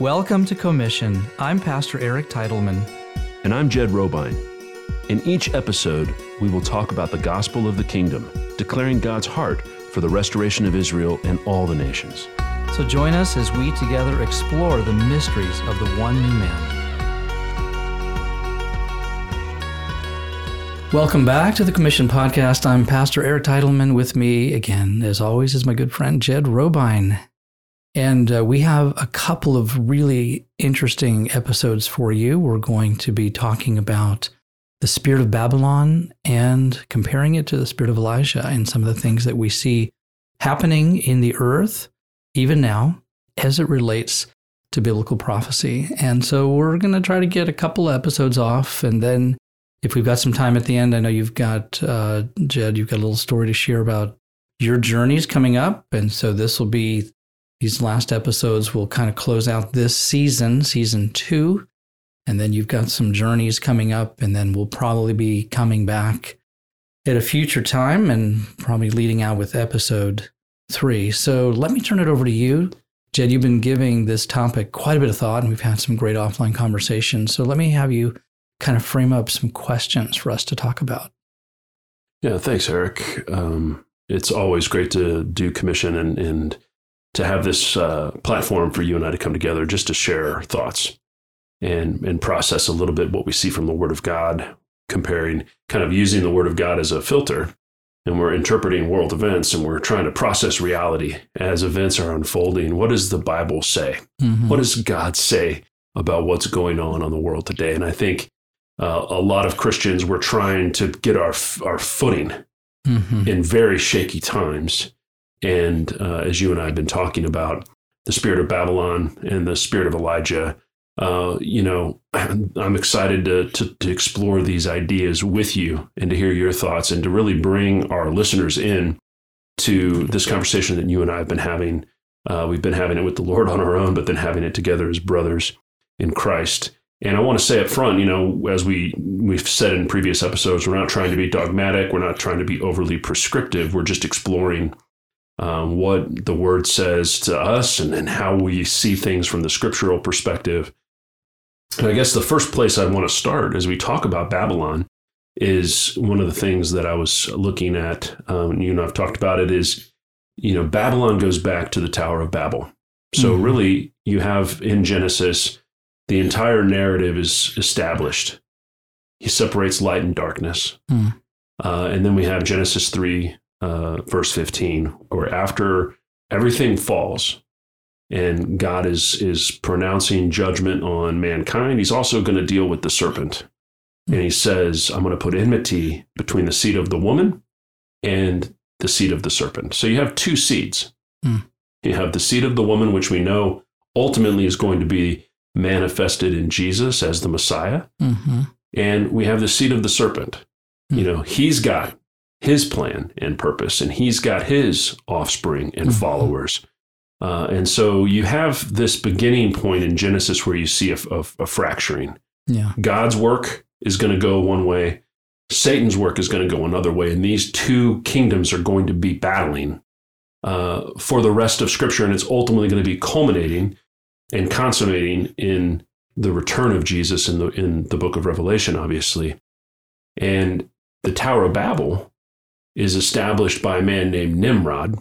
Welcome to Commission. I'm Pastor Eric Teitelman. And I'm Jed Robine. In each episode, we will talk about the gospel of the kingdom, declaring God's heart for the restoration of Israel and all the nations. So join us as we together explore the mysteries of the one new man. Welcome back to the Commission Podcast. I'm Pastor Eric Teitelman. With me again, as always, is my good friend Jed Robine. And we have a couple of really interesting episodes for you. We're going to be talking about the spirit of Babylon and comparing it to the spirit of Elijah and some of the things that we see happening in the earth, even now, as it relates to biblical prophecy. And so we're going to try to get a couple episodes off. And then if we've got some time at the end, I know you've got, Jed, you've got a little story to share about your journeys coming up. And so this will be... these last episodes will kind of close out this season, season 2, and then you've got some journeys coming up, and then we'll probably be coming back at a future time and probably leading out with episode 3. So let me turn it over to you. Jed, you've been giving this topic quite a bit of thought, and we've had some great offline conversations. So let me have you kind of frame up some questions for us to talk about. Yeah, thanks, Eric. It's always great to do Commission and to have this platform for you and I to come together just to share thoughts and process a little bit what we see from the Word of God, comparing, kind of using the Word of God as a filter. And we're interpreting world events and we're trying to process reality as events are unfolding. What does the Bible say? Mm-hmm. What does God say about what's going on the world today? And I think a lot of Christians, we're trying to get our footing mm-hmm. in very shaky times. And as you and I have been talking about the spirit of Babylon and the spirit of Elijah, I'm excited to explore these ideas with you and to hear your thoughts and to really bring our listeners in to this conversation that you and I have been having. We've been having it with the Lord on our own, but then having it together as brothers in Christ. And I want to say up front, as we've said in previous episodes, we're not trying to be dogmatic. We're not trying to be overly prescriptive. We're just exploring what the Word says to us and how we see things from the scriptural perspective. And I guess the first place I want to start as we talk about Babylon is one of the things that I was looking at, I've talked about it is, Babylon goes back to the Tower of Babel. So mm-hmm. really you have in Genesis, the entire narrative is established. He separates light and darkness. Mm. And then we have Genesis 3. Verse 15, or after everything falls and God is pronouncing judgment on mankind, he's also going to deal with the serpent. And he says, I'm going to put enmity between the seed of the woman and the seed of the serpent. So you have two seeds. Mm. You have the seed of the woman, which we know ultimately is going to be manifested in Jesus as the Messiah. Mm-hmm. And we have the seed of the serpent. Mm. He's got his plan and purpose, and he's got his offspring and mm-hmm. followers. And so you have this beginning point in Genesis where you see a fracturing. Yeah. God's work is going to go one way. Satan's work is going to go another way. And these two kingdoms are going to be battling for the rest of Scripture. And it's ultimately going to be culminating and consummating in the return of Jesus in the book of Revelation, obviously. And the Tower of Babel is established by a man named Nimrod,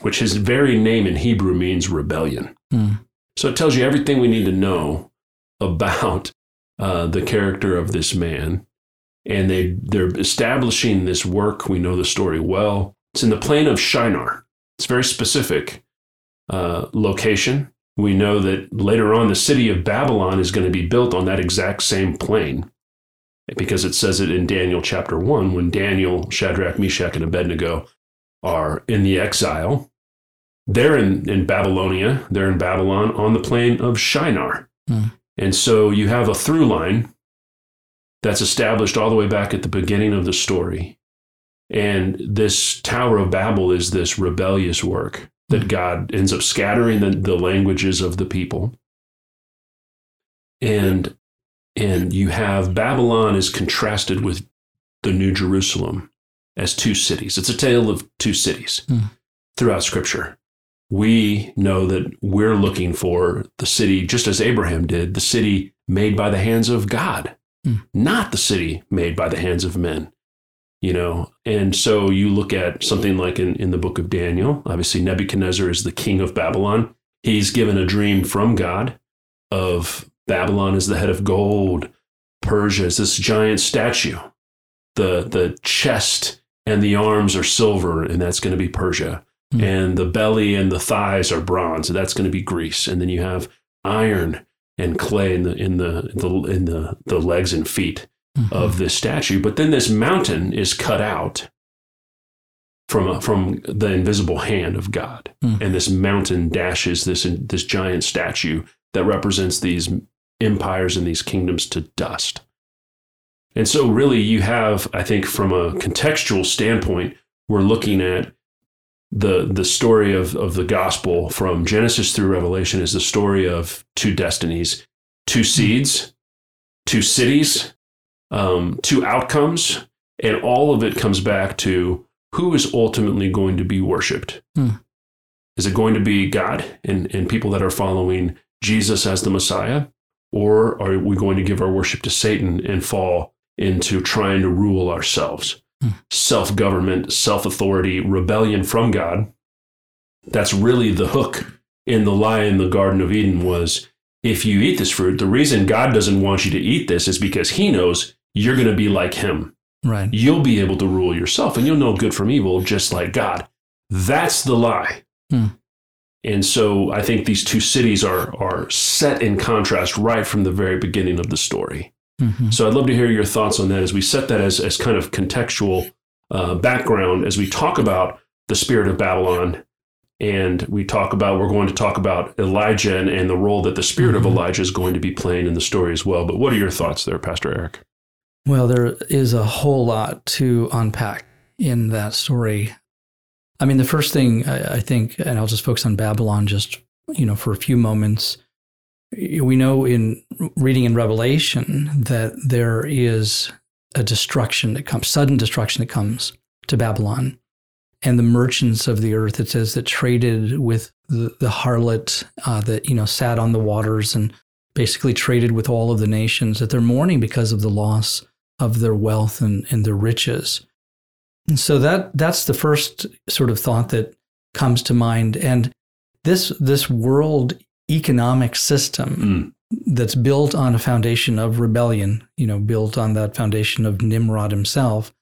which his very name in Hebrew means rebellion. Mm. So it tells you everything we need to know about the character of this man. And they're establishing this work. We know the story well. It's in the plain of Shinar. It's a very specific location. We know that later on, the city of Babylon is going to be built on that exact same plain, because it says it in Daniel chapter 1, when Daniel, Shadrach, Meshach, and Abednego are in the exile. They're in Babylonia. They're in Babylon on the plain of Shinar. Mm. And so you have a through line that's established all the way back at the beginning of the story. And this Tower of Babel is this rebellious work that God ends up scattering the languages of the people. And you have Babylon is contrasted with the New Jerusalem as two cities. It's a tale of two cities throughout Scripture. we know that we're looking for the city, just as Abraham did, the city made by the hands of God, not the city made by the hands of men, you know. And so you look at something like in the book of Daniel, obviously Nebuchadnezzar is the king of Babylon. He's given a dream from God of Babylon as the head of gold, Persia is this giant statue. The chest and the arms are silver, and that's going to be Persia. Mm. And the belly and the thighs are bronze, and that's going to be Greece. And then you have iron and clay in the legs and feet of this statue. But then this mountain is cut out from the invisible hand of God, and this mountain dashes this giant statue that represents these empires and these kingdoms to dust. And so really you have, I think, from a contextual standpoint, we're looking at the story of the gospel from Genesis through Revelation is the story of two destinies, two seeds, two cities, two outcomes, and all of it comes back to who is ultimately going to be worshiped. Mm. Is it going to be God and people that are following Jesus as the Messiah? Or are we going to give our worship to Satan and fall into trying to rule ourselves? Self-government, self-authority, rebellion from God. That's really the hook in the lie in the Garden of Eden was, if you eat this fruit, the reason God doesn't want you to eat this is because he knows you're going to be like him. Right. You'll be able to rule yourself and you'll know good from evil just like God. That's the lie. Mm. And so I think these two cities are set in contrast right from the very beginning of the story. Mm-hmm. So I'd love to hear your thoughts on that as we set that as kind of contextual background as we talk about the spirit of Babylon, and we're going to talk about Elijah and the role that the spirit of Elijah is going to be playing in the story as well. But what are your thoughts there, Pastor Eric? Well, there is a whole lot to unpack in that story. I mean, the first thing I think, and I'll just focus on Babylon just, you know, for a few moments. We know in reading in Revelation that there is a destruction that comes, sudden destruction that comes to Babylon. And the merchants of the earth, it says, that traded with the harlot that, you know, sat on the waters and basically traded with all of the nations, that they're mourning because of the loss of their wealth and their riches. And so that's the first sort of thought that comes to mind. And this world economic system that's built on a foundation of rebellion, you know, built on that foundation of Nimrod himself,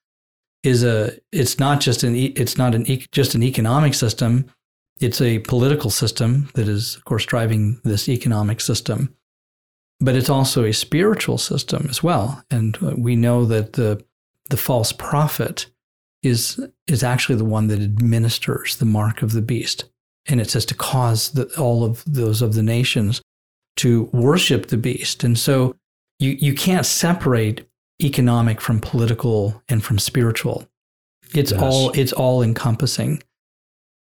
it's not just an economic system. It's a political system that is, of course, driving this economic system, but it's also a spiritual system as well. And we know that the false prophet is actually the one that administers the mark of the beast. And it says to cause all of those of the nations to worship the beast. And so you can't separate economic from political and from spiritual. It's all encompassing.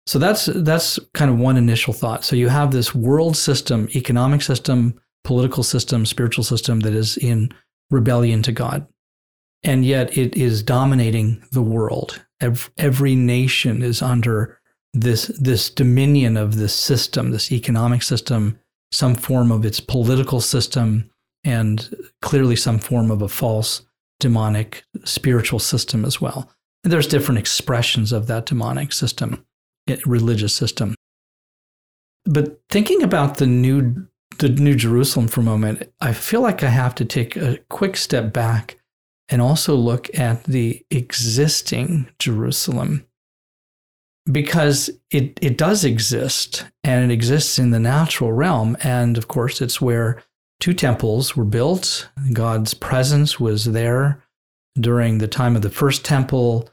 So that's kind of one initial thought. So you have this world system, economic system, political system, spiritual system that is in rebellion to God. And yet it is dominating the world. Every nation is under this dominion of this system, this economic system, some form of its political system, and clearly some form of a false demonic spiritual system as well. And there's different expressions of that demonic system, religious system. But thinking about the new Jerusalem for a moment, I feel like I have to take a quick step back and also look at the existing Jerusalem. Because it does exist, and it exists in the natural realm. And of course, it's where two temples were built. God's presence was there during the time of the first temple.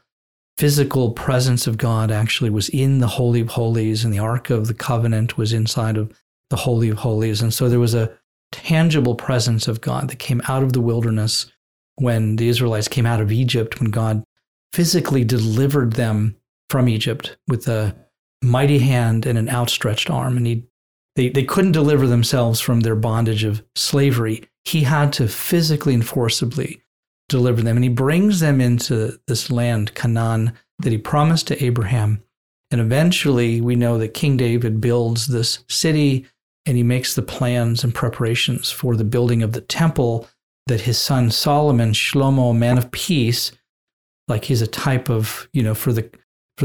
Physical presence of God actually was in the Holy of Holies, and the Ark of the Covenant was inside of the Holy of Holies. And so there was a tangible presence of God that came out of the wilderness when the Israelites came out of Egypt, when God physically delivered them from Egypt with a mighty hand and an outstretched arm. And they couldn't deliver themselves from their bondage of slavery. He had to physically and forcibly deliver them. And he brings them into this land, Canaan, that he promised to Abraham. And eventually we know that King David builds this city and he makes the plans and preparations for the building of the temple that his son Solomon, Shlomo, man of peace, like he's a type of, you know, for the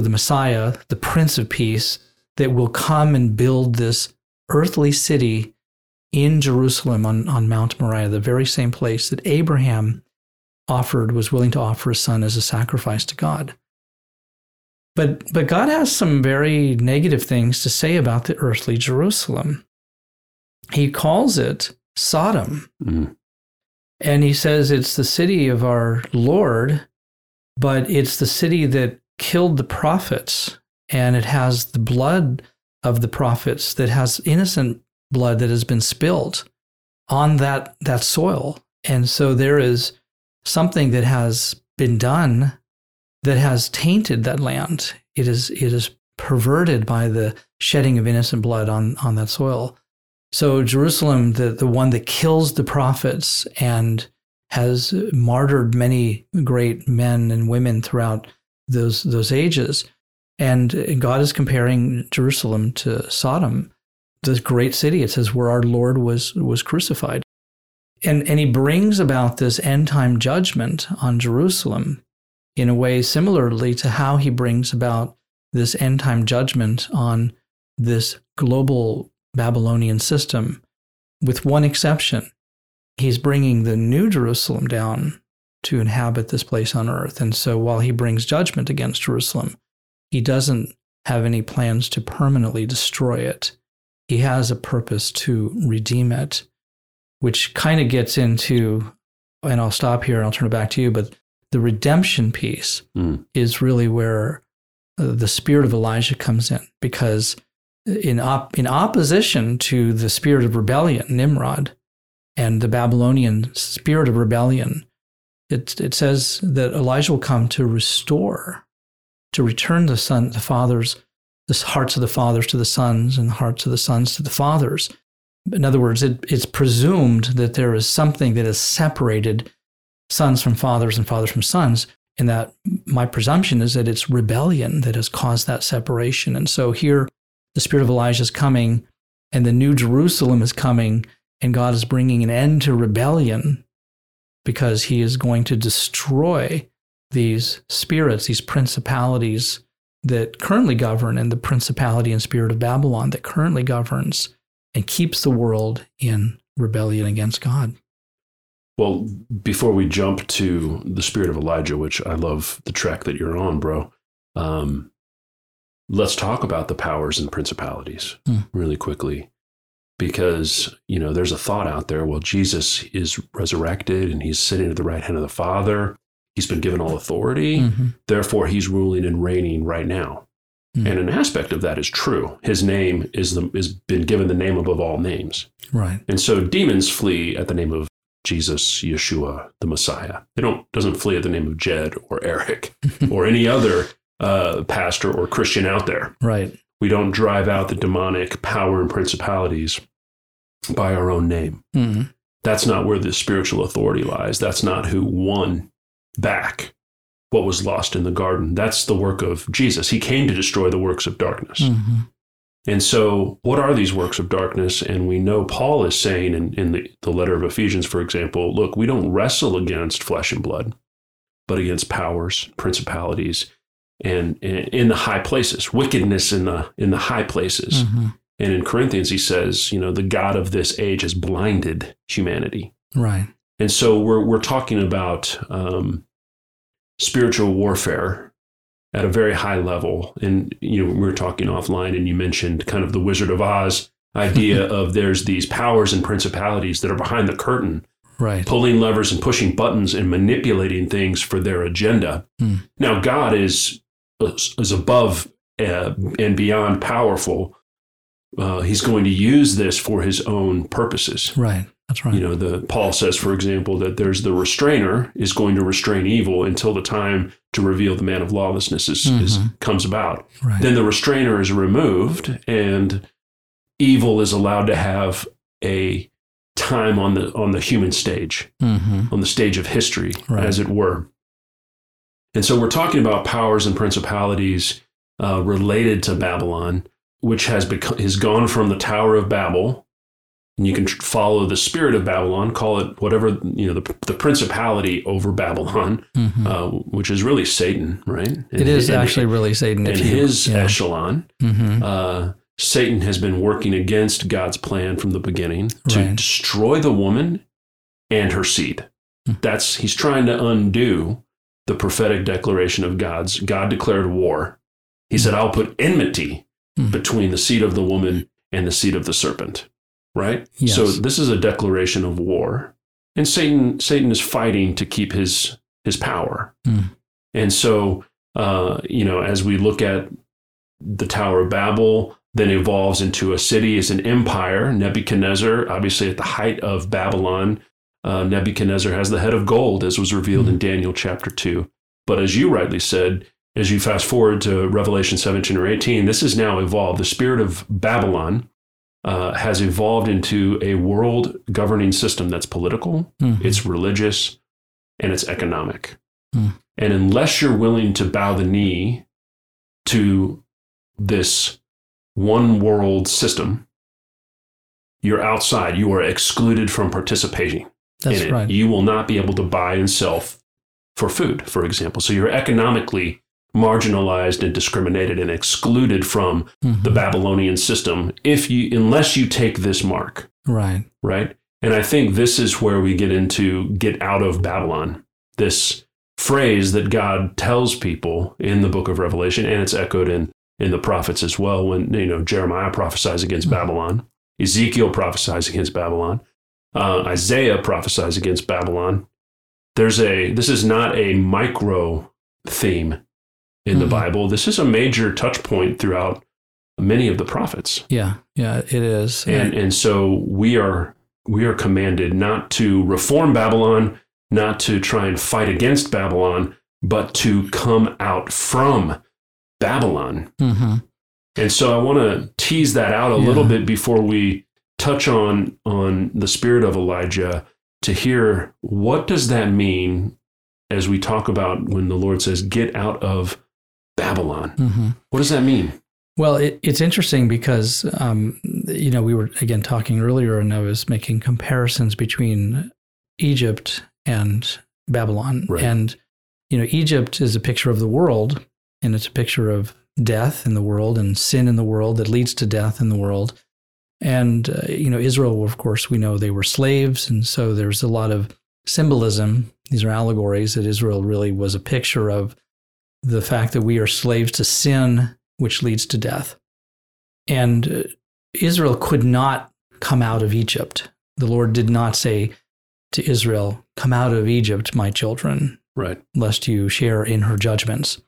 Messiah, the Prince of Peace, that will come and build this earthly city in Jerusalem on Mount Moriah, the very same place that Abraham was willing to offer his son as a sacrifice to God. But God has some very negative things to say about the earthly Jerusalem. He calls it Sodom. Mm-hmm. And he says it's the city of our Lord, but it's the city that killed the prophets, and it has the blood of the prophets, that has innocent blood that has been spilled on that soil. And so there is something that has been done that has tainted that land. It is perverted by the shedding of innocent blood on that soil. So Jerusalem, the one that kills the prophets and has martyred many great men and women throughout those ages. And God is comparing Jerusalem to Sodom, this great city, it says, where our Lord was crucified. And he brings about this end-time judgment on Jerusalem in a way similarly to how he brings about this end-time judgment on this global Babylonian system, with one exception. He's bringing the new Jerusalem down to inhabit this place on earth. And so while he brings judgment against Jerusalem, he doesn't have any plans to permanently destroy it. He has a purpose to redeem it, which kind of gets into, and I'll stop here and I'll turn it back to you, but the redemption piece is really where the spirit of Elijah comes in, because in opposition to the spirit of rebellion, Nimrod, and the Babylonian spirit of rebellion, it says that Elijah will come to restore, to return the hearts of the fathers to the sons and the hearts of the sons to the fathers. In other words, it's presumed that there is something that has separated sons from fathers and fathers from sons, and that my presumption is that it's rebellion that has caused that separation. And so here, the spirit of Elijah is coming, and the new Jerusalem is coming, and God is bringing an end to rebellion because he is going to destroy these spirits, these principalities that currently govern, and the principality and spirit of Babylon that currently governs and keeps the world in rebellion against God. Well, before we jump to the spirit of Elijah, which I love the track that you're on, bro, let's talk about the powers and principalities really quickly. Because, you know, there's a thought out there, well, Jesus is resurrected and he's sitting at the right hand of the Father. He's been given all authority. Mm-hmm. Therefore, he's ruling and reigning right now. Mm-hmm. And an aspect of that is true. His name is been given the name above all names. Right. And so demons flee at the name of Jesus, Yeshua, the Messiah. They doesn't flee at the name of Jed or Eric or any other pastor or Christian out there. Right. We don't drive out the demonic power and principalities by our own name. Mm-hmm. That's not where the spiritual authority lies. That's not who won back what was lost in the garden. That's the work of Jesus. He came to destroy the works of darkness. Mm-hmm. And so what are these works of darkness? And we know Paul is saying in the letter of Ephesians, for example, look, we don't wrestle against flesh and blood, but against powers, principalities, and in the high places, wickedness in the high places. Mm-hmm. And in Corinthians, he says, you know, the God of this age has blinded humanity. Right. And so we're talking about spiritual warfare at a very high level. And, you know, we were talking offline and you mentioned kind of the Wizard of Oz idea of there's these powers and principalities that are behind the curtain. Right. Pulling levers and pushing buttons and manipulating things for their agenda. Mm. Now, God is above and beyond powerful. He's going to use this for his own purposes. Right. That's right. You know, Paul says, for example, that there's the restrainer is going to restrain evil until the time to reveal the man of lawlessness comes about. Right. Then the restrainer is removed and evil is allowed to have a time on the human stage, on the stage of history, as it were. And so we're talking about powers and principalities related to Babylon, which has gone from the Tower of Babel, and you can follow the spirit of Babylon, call it whatever, the principality over Babylon, mm-hmm. Which is really Satan, right? And it is really Satan. And his echelon, mm-hmm. Satan has been working against God's plan from the beginning to destroy the woman and her seed. Mm-hmm. He's trying to undo the prophetic declaration of God declared war. He said, I'll put enmity between the seed of the woman and the seed of the serpent, right? Yes. So this is a declaration of war. And Satan is fighting to keep his power. Mm. And so, as we look at the Tower of Babel, then evolves into a city, it's an empire. Nebuchadnezzar, obviously at the height of Babylon, Nebuchadnezzar has the head of gold, as was revealed in Daniel chapter 2. But as you rightly said, as you fast forward to Revelation 17 or 18, this has now evolved. The spirit of Babylon has evolved into a world governing system that's political, it's religious, and it's economic. Mm. And unless you're willing to bow the knee to this one world system, you're outside. You are excluded from participating. That's right. You will not be able to buy and sell for food, for example. So you're economically marginalized and discriminated and excluded from the Babylonian system unless you take this mark. Right. Right. And I think this is where we get into get out of Babylon, this phrase that God tells people in the book of Revelation, and it's echoed in the prophets as well. When, Jeremiah prophesies against Babylon, Ezekiel prophesies against Babylon, Isaiah prophesies against Babylon. This is not a micro theme in the Bible. This is a major touch point throughout many of the prophets. Yeah, it is. And so we are commanded not to reform Babylon, not to try and fight against Babylon, but to come out from Babylon. Mm-hmm. And so I want to tease that out a little bit before we touch on the spirit of Elijah, to hear what does that mean as we talk about when the Lord says, get out of Babylon. Mm-hmm. What does that mean? Well, it's interesting because, we were again talking earlier and I was making comparisons between Egypt and Babylon. Right. And, Egypt is a picture of the world, and it's a picture of death in the world and sin in the world that leads to death in the world. And, Israel, of course, we know they were slaves. And so there's a lot of symbolism. These are allegories that Israel really was a picture of the fact that we are slaves to sin, which leads to death. And Israel could not come out of Egypt. The Lord did not say to Israel, come out of Egypt, my children, lest you share in her judgments.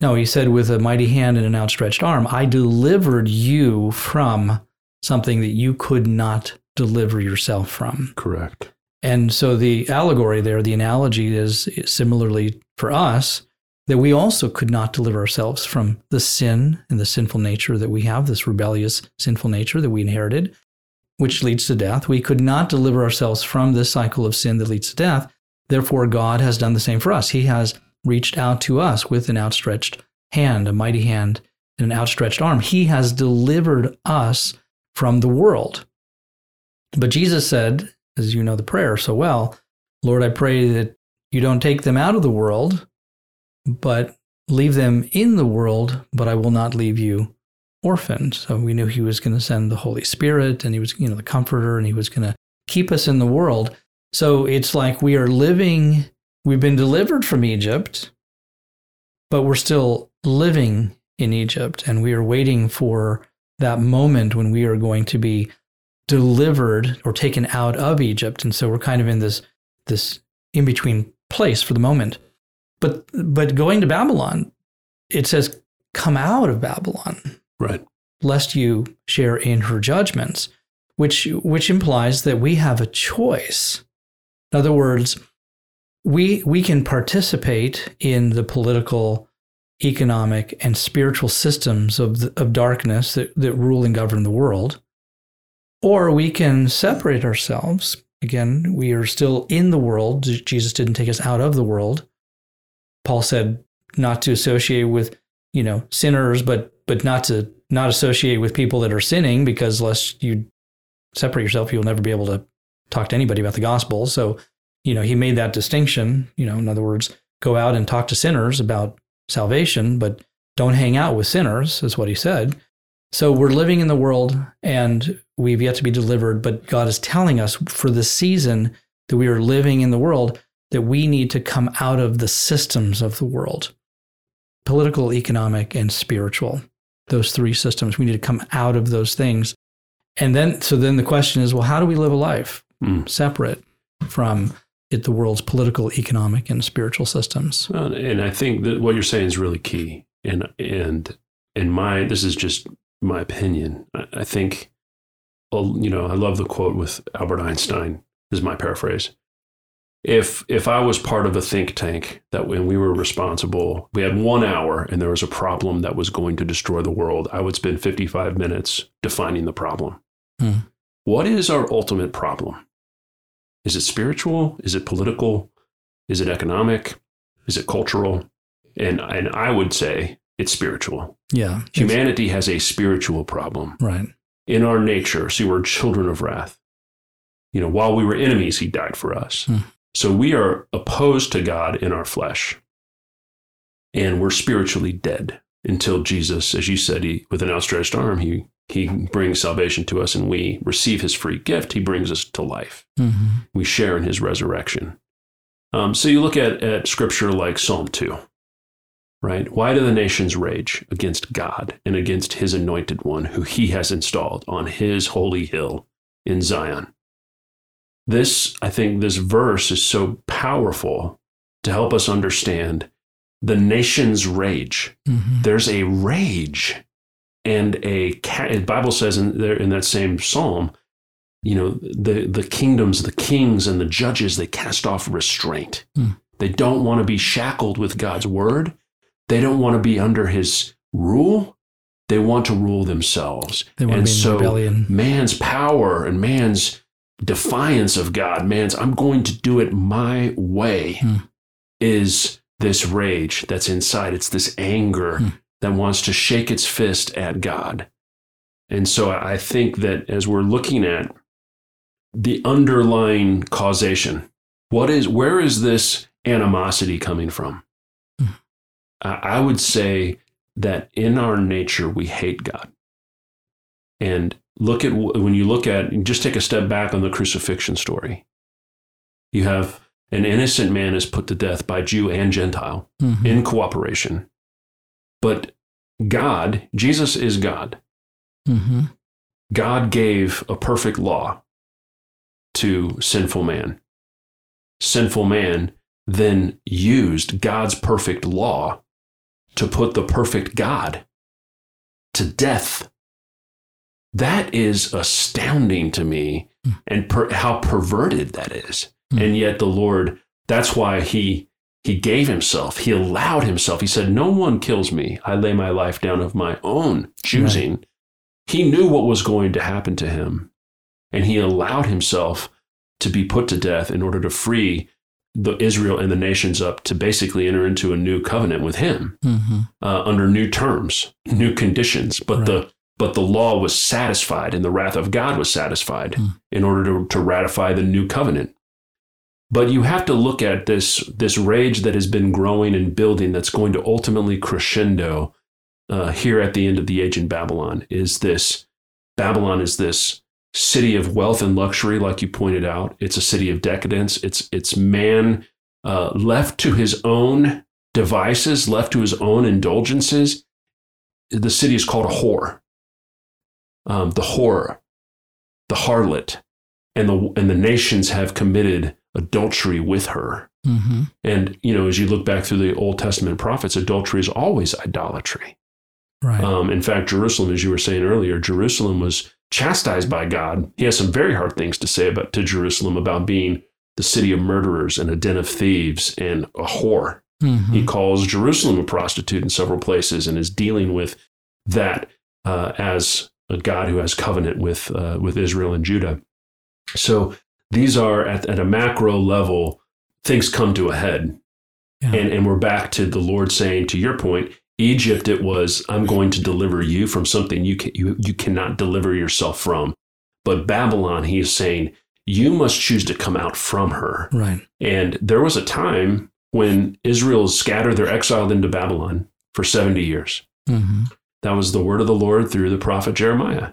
No, he said, with a mighty hand and an outstretched arm, I delivered you from something that you could not deliver yourself from. Correct. And so the allegory there, the analogy is similarly for us, that we also could not deliver ourselves from the sin and the sinful nature that we have, this rebellious sinful nature that we inherited, which leads to death. We could not deliver ourselves from this cycle of sin that leads to death. Therefore, God has done the same for us. He has reached out to us with an outstretched hand, a mighty hand, and an outstretched arm. He has delivered us from the world. But Jesus said, as you know the prayer so well, Lord, I pray that you don't take them out of the world, but leave them in the world, but I will not leave you orphaned. So we knew he was going to send the Holy Spirit, and he was, the comforter, and he was going to keep us in the world. So it's like we've been delivered from Egypt, but we're still living in Egypt, and we are waiting for that moment when we are going to be delivered or taken out of Egypt. And so we're kind of in this in-between place for the moment. But going to Babylon, it says, come out of Babylon, lest you share in her judgments, which implies that we have a choice. In other words, we can participate in the political, economic, and spiritual systems of darkness that rule and govern the world, or we can separate ourselves. Again, we are still in the world. Jesus didn't take us out of the world. Paul said not to associate with you know, sinners, but not to not associate with people that are sinning, because lest you separate yourself, you'll never be able to talk to anybody about the gospel. So, you know, he made that distinction, you know, in other words, go out and talk to sinners about salvation, but don't hang out with sinners, is what he said. So we're living in the world and we've yet to be delivered, but God is telling us for the season that we are living in the world that we need to come out of the systems of the world, political, economic, and spiritual. Those three systems, we need to come out of those things. And then, so then the question is, well, how do we live a life separate from the world's political, economic, and spiritual systems? And I think that what you're saying is really key. And this is just my opinion. I think, you know, I love the quote with Albert Einstein, is my paraphrase. If I was part of a think tank that when we were responsible, we had 1 hour and there was a problem that was going to destroy the world, I would spend 55 minutes defining the problem. What is our ultimate problem? Is it spiritual? Is it political? Is it economic? Is it cultural? And I would say it's spiritual. Yeah. Humanity has a spiritual problem. Right. In our nature, see, we're children of wrath. You know, while we were enemies, he died for us. So we are opposed to God in our flesh, and we're spiritually dead until Jesus, as you said, with an outstretched arm, he brings salvation to us, and we receive his free gift. He brings us to life. We share in his resurrection. So you look at scripture like Psalm 2, right? Why do the nations rage against God and against his anointed one, who he has installed on his holy hill in Zion? I think this verse is so powerful to help us understand the nation's rage. There's a rage, and the Bible says in that same psalm, you know, the kingdoms, the kings and the judges, they cast off restraint. They don't want to be shackled with God's word. They don't want to be under his rule. They want to rule themselves. They want to be in rebellion. Man's power and man's defiance of God, man's I'm going to do it my way, is this rage that's inside. It's this anger that wants to shake its fist at God. And so I think that as we're looking at the underlying causation, where is this animosity coming from? I would say that in our nature, we hate God. And just take a step back on the crucifixion story. You have an innocent man is put to death by Jew and Gentile in cooperation. But God, Jesus is God. God gave a perfect law to sinful man. Sinful man then used God's perfect law to put the perfect God to death. That is astounding to me, and how perverted that is. And yet the Lord, that's why he gave himself. He allowed himself. He said, no one kills me. I lay my life down of my own choosing. Right. He knew what was going to happen to him, and he allowed himself to be put to death in order to free Israel and the nations up to basically enter into a new covenant with him under new terms, new conditions. But the law was satisfied, and the wrath of God was satisfied in order to ratify the new covenant. But you have to look at this rage that has been growing and building, that's going to ultimately crescendo here at the end of the age in Babylon. Babylon is this city of wealth and luxury, like you pointed out. It's a city of decadence. It's man left to his own devices, left to his own indulgences. The city is called a whore. The whore, the harlot, and the nations have committed adultery with her. And, you know, as you look back through the Old Testament prophets, adultery is always idolatry. Right. In fact, Jerusalem, as you were saying earlier, Jerusalem was chastised by God. He has some very hard things to say to Jerusalem about being the city of murderers and a den of thieves and a whore. He calls Jerusalem a prostitute in several places and is dealing with that as a God who has covenant with Israel and Judah. So these are at a macro level, things come to a head, and we're back to the Lord saying, to your point, Egypt, it was, I'm going to deliver you from something you cannot deliver yourself from. But Babylon, he is saying, you must choose to come out from her. Right. And there was a time when Israel is scattered, they're exiled into Babylon for 70 years. Mm-hmm. That was the word of the Lord through the prophet Jeremiah.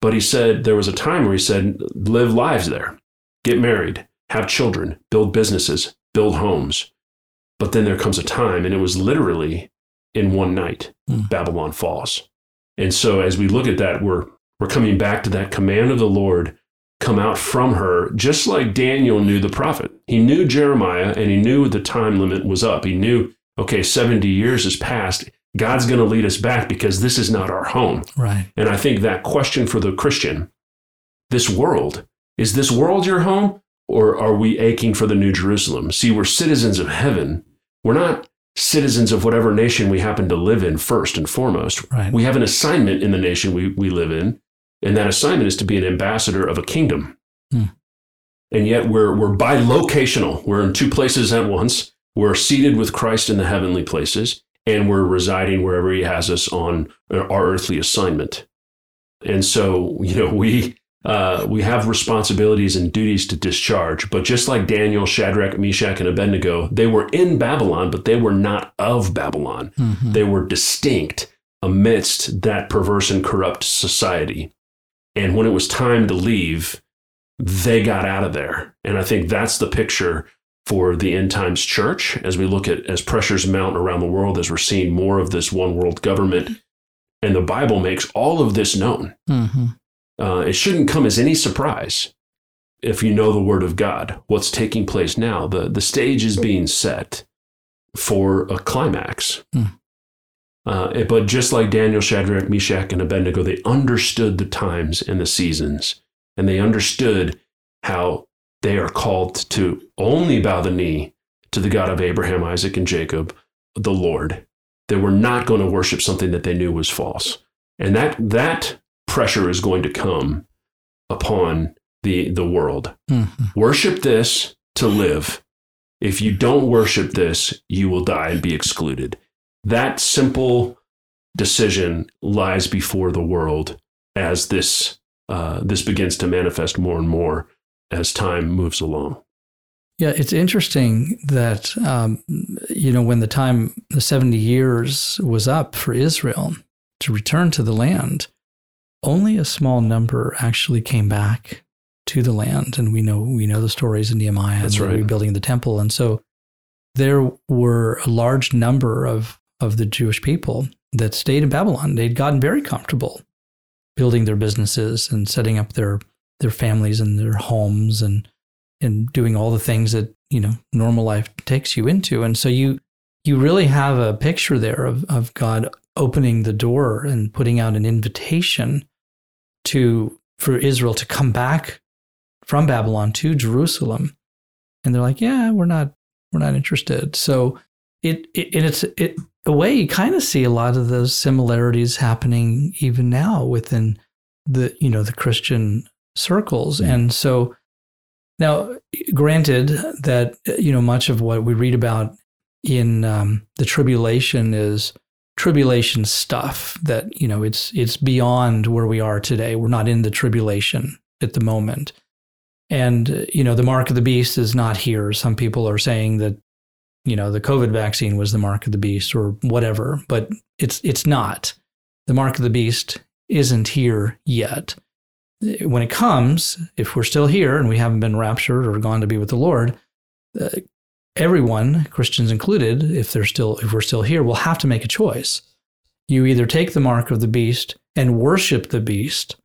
But he said, there was a time where he said, live lives there, get married, have children, build businesses, build homes. But then there comes a time, and it was literally in one night, Babylon falls. And so as we look at that, we're coming back to that command of the Lord, come out from her, just like Daniel knew the prophet. He knew Jeremiah, and he knew the time limit was up. He knew, okay, 70 years has passed. God's going to lead us back because this is not our home. Right. And I think that question for the Christian, this world, is this world your home? Or are we aching for the New Jerusalem? See, we're citizens of heaven. We're not citizens of whatever nation we happen to live in first and foremost. Right. We have an assignment in the nation we live in, and that assignment is to be an ambassador of a kingdom. Mm. And yet we're bilocational. We're in two places at once. We're seated with Christ in the heavenly places, and we're residing wherever he has us on our earthly assignment. And so, we have responsibilities and duties to discharge. But just like Daniel, Shadrach, Meshach, and Abednego, they were in Babylon, but they were not of Babylon. Mm-hmm. They were distinct amidst that perverse and corrupt society. And when it was time to leave, they got out of there. And I think that's the picture for the end times church, as we look at, as pressures mount around the world, as we're seeing more of this one world government. And the Bible makes all of this known. Mm-hmm. It shouldn't come as any surprise if you know the Word of God, what's taking place now. The stage is being set for a climax. Mm. But just like Daniel, Shadrach, Meshach, and Abednego, they understood the times and the seasons, and they understood how they are called to only bow the knee to the God of Abraham, Isaac, and Jacob, the Lord. They were not going to worship something that they knew was false. And that pressure is going to come upon the world. Mm-hmm. Worship this to live. If you don't worship this, you will die and be excluded. That simple decision lies before the world as this begins to manifest more and more as time moves along. Yeah, it's interesting that when the 70 years was up for Israel to return to the land, only a small number actually came back to the land, and we know the stories in Nehemiah. That's right. Rebuilding the temple, and so there were a large number of the Jewish people that stayed in Babylon. They'd gotten very comfortable building their businesses and setting up their families and their homes and doing all the things that normal life takes you into, and so you really have a picture there of God opening the door and putting out an invitation for Israel to come back from Babylon to Jerusalem, and they're like, "Yeah, we're not interested." So it's a way you kind of see a lot of those similarities happening even now within the Christian circles, mm-hmm. And so now, granted that much of what we read about in the tribulation is tribulation stuff that it's beyond where we are today. We're not in the tribulation at the moment, and the mark of the beast is not here. Some people are saying that the COVID vaccine was the mark of the beast or whatever, but it's not. The mark of the beast isn't here yet. When it comes, if we're still here and we haven't been raptured or gone to be with the Lord, everyone, Christians included, if we're still here, will have to make a choice. You either take the mark of the beast and worship the beast,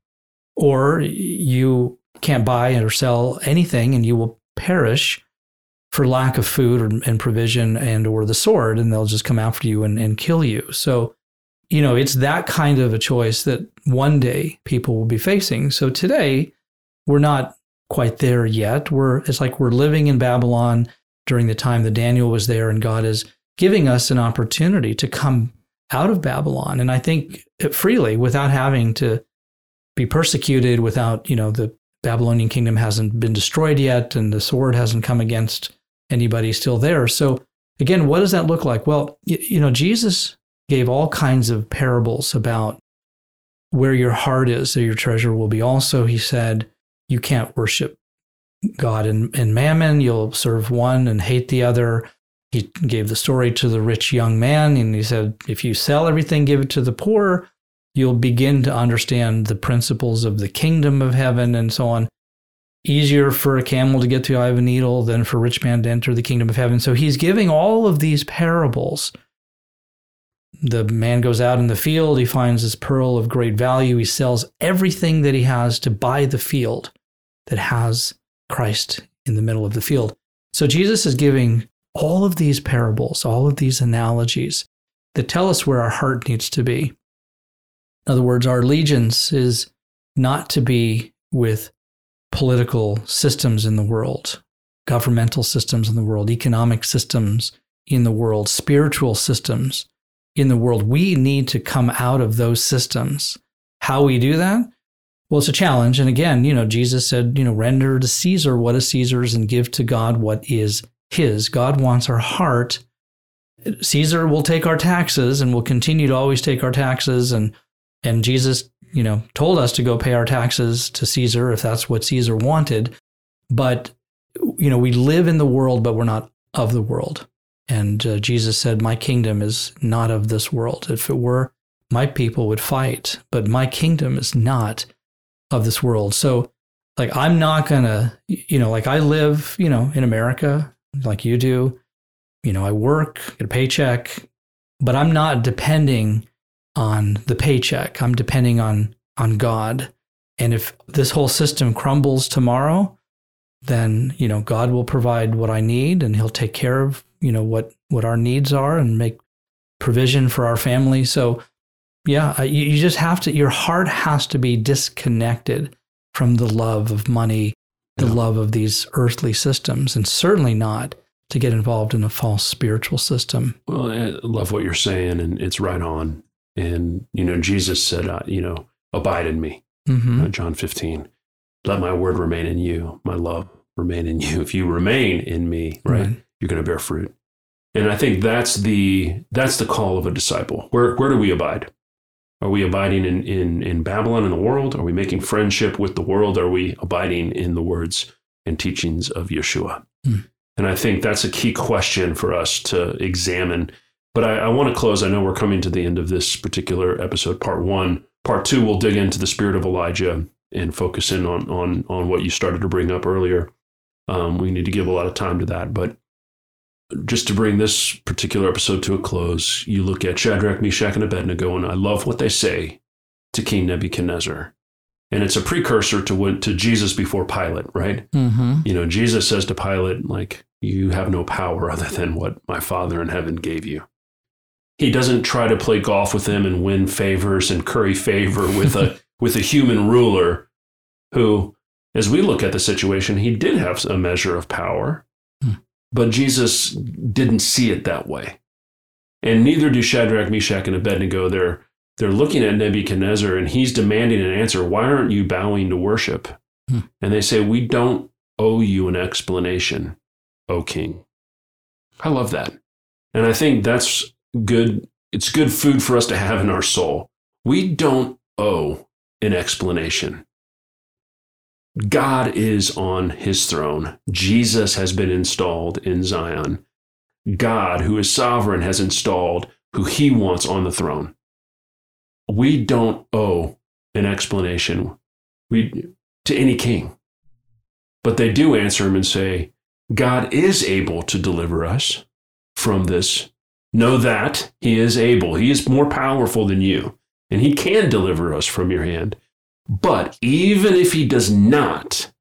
or you can't buy or sell anything, and you will perish for lack of food and provision and/or the sword, and they'll just come after you and kill you. So, it's that kind of a choice that one day people will be facing. So today, we're not quite there yet. It's like we're living in Babylon during the time that Daniel was there, and God is giving us an opportunity to come out of Babylon. And I think freely, without having to be persecuted, without, the Babylonian kingdom hasn't been destroyed yet, and the sword hasn't come against anybody still there. So again, what does that look like? Well, Jesus gave all kinds of parables about where your heart is, so your treasure will be also. He said, you can't worship God and mammon. You'll serve one and hate the other. He gave the story to the rich young man, and he said, if you sell everything, give it to the poor, you'll begin to understand the principles of the kingdom of heaven and so on. Easier for a camel to get to the eye of a needle than for a rich man to enter the kingdom of heaven. So he's giving all of these parables. The man goes out in the field. He finds this pearl of great value. He sells everything that he has to buy the field that has Christ in the middle of the field. So Jesus is giving all of these parables, all of these analogies that tell us where our heart needs to be. In other words, our allegiance is not to be with political systems in the world, governmental systems in the world, economic systems in the world, spiritual systems in the world. We need to come out of those systems. How we do that? Well, it's a challenge. And again, Jesus said, render to Caesar what is Caesar's and give to God what is his. God wants our heart. Caesar will take our taxes and will continue to always take our taxes. And Jesus, told us to go pay our taxes to Caesar if that's what Caesar wanted. But, we live in the world, but we're not of the world. And Jesus said, my kingdom is not of this world. If it were, my people would fight, but my kingdom is not of this world. So, I'm not going to, I live, in America, like you do, I work, get a paycheck, but I'm not depending on the paycheck. I'm depending on God. And if this whole system crumbles tomorrow, then, God will provide what I need, and he'll take care of, what our needs are and make provision for our family. So yeah, you just have to, your heart has to be disconnected from the love of money, the love of these earthly systems, and certainly not to get involved in a false spiritual system. Well, I love what you're saying, and it's right on. And, Jesus said, abide in me, mm-hmm. John 15, let my word remain in you, my love remain in you. If you remain in me, right. You're going to bear fruit. And I think that's the call of a disciple. Where do we abide? Are we abiding in Babylon, in the world? Are we making friendship with the world? Are we abiding in the words and teachings of Yeshua? Mm. And I think that's a key question for us to examine. But I want to close. I know we're coming to the end of this particular episode, part one. Part two, we'll dig into the spirit of Elijah and focus in on what you started to bring up earlier. We need to give a lot of time to that. But just to bring this particular episode to a close, you look at Shadrach, Meshach, and Abednego, and I love what they say to King Nebuchadnezzar. And it's a precursor to Jesus before Pilate, right? Mm-hmm. Jesus says to Pilate, you have no power other than what my Father in heaven gave you. He doesn't try to play golf with him and win favors and curry favor with a human ruler who, as we look at the situation, he did have a measure of power, but Jesus didn't see it that way. And neither do Shadrach, Meshach, and Abednego. They're looking at Nebuchadnezzar, and he's demanding an answer. Why aren't you bowing to worship? And they say, we don't owe you an explanation, O King. I love that. And I think that's good. It's good food for us to have in our soul. We don't owe an explanation. God is on his throne. Jesus has been installed in Zion. God, who is sovereign, has installed who he wants on the throne. We don't owe an explanation to any king. But they do answer him and say, God is able to deliver us from this. Know that he is able. He is more powerful than you, and he can deliver us from your hand. But even if he does not,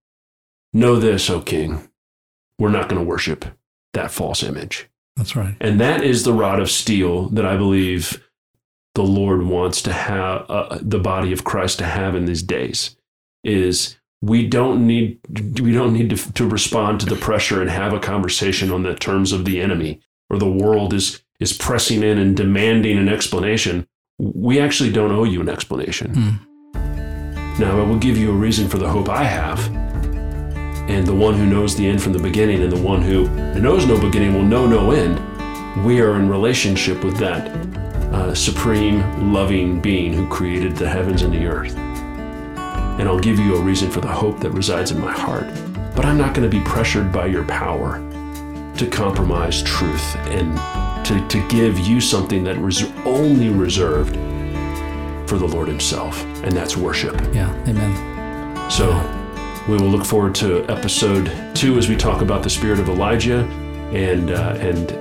know this, O King, we're not going to worship that false image. That's right. And that is the rod of steel that I believe the Lord wants to have, the body of Christ to have in these days, is we don't need to respond to the pressure and have a conversation on the terms of the enemy, or the world is pressing in and demanding an explanation. We actually don't owe you an explanation. Now, I will give you a reason for the hope I have. And the one who knows the end from the beginning, and the one who knows no beginning will know no end. We are in relationship with that supreme, loving being who created the heavens and the earth. And I'll give you a reason for the hope that resides in my heart. But I'm not going to be pressured by your power to compromise truth and to give you something that was only reserved for the Lord himself, and that's worship. Yeah, amen. So we will look forward to episode 2 as we talk about the spirit of Elijah and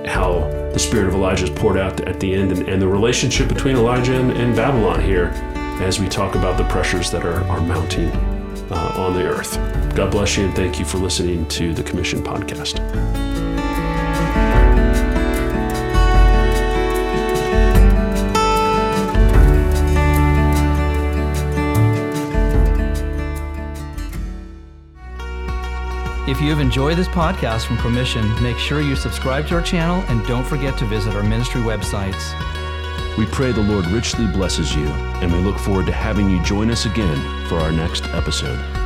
how the spirit of Elijah is poured out at the end and the relationship between Elijah and Babylon here as we talk about the pressures that are mounting on the earth. God bless you and thank you for listening to the Commission Podcast. If you have enjoyed this podcast from Commission, make sure you subscribe to our channel and don't forget to visit our ministry websites. We pray the Lord richly blesses you, and we look forward to having you join us again for our next episode.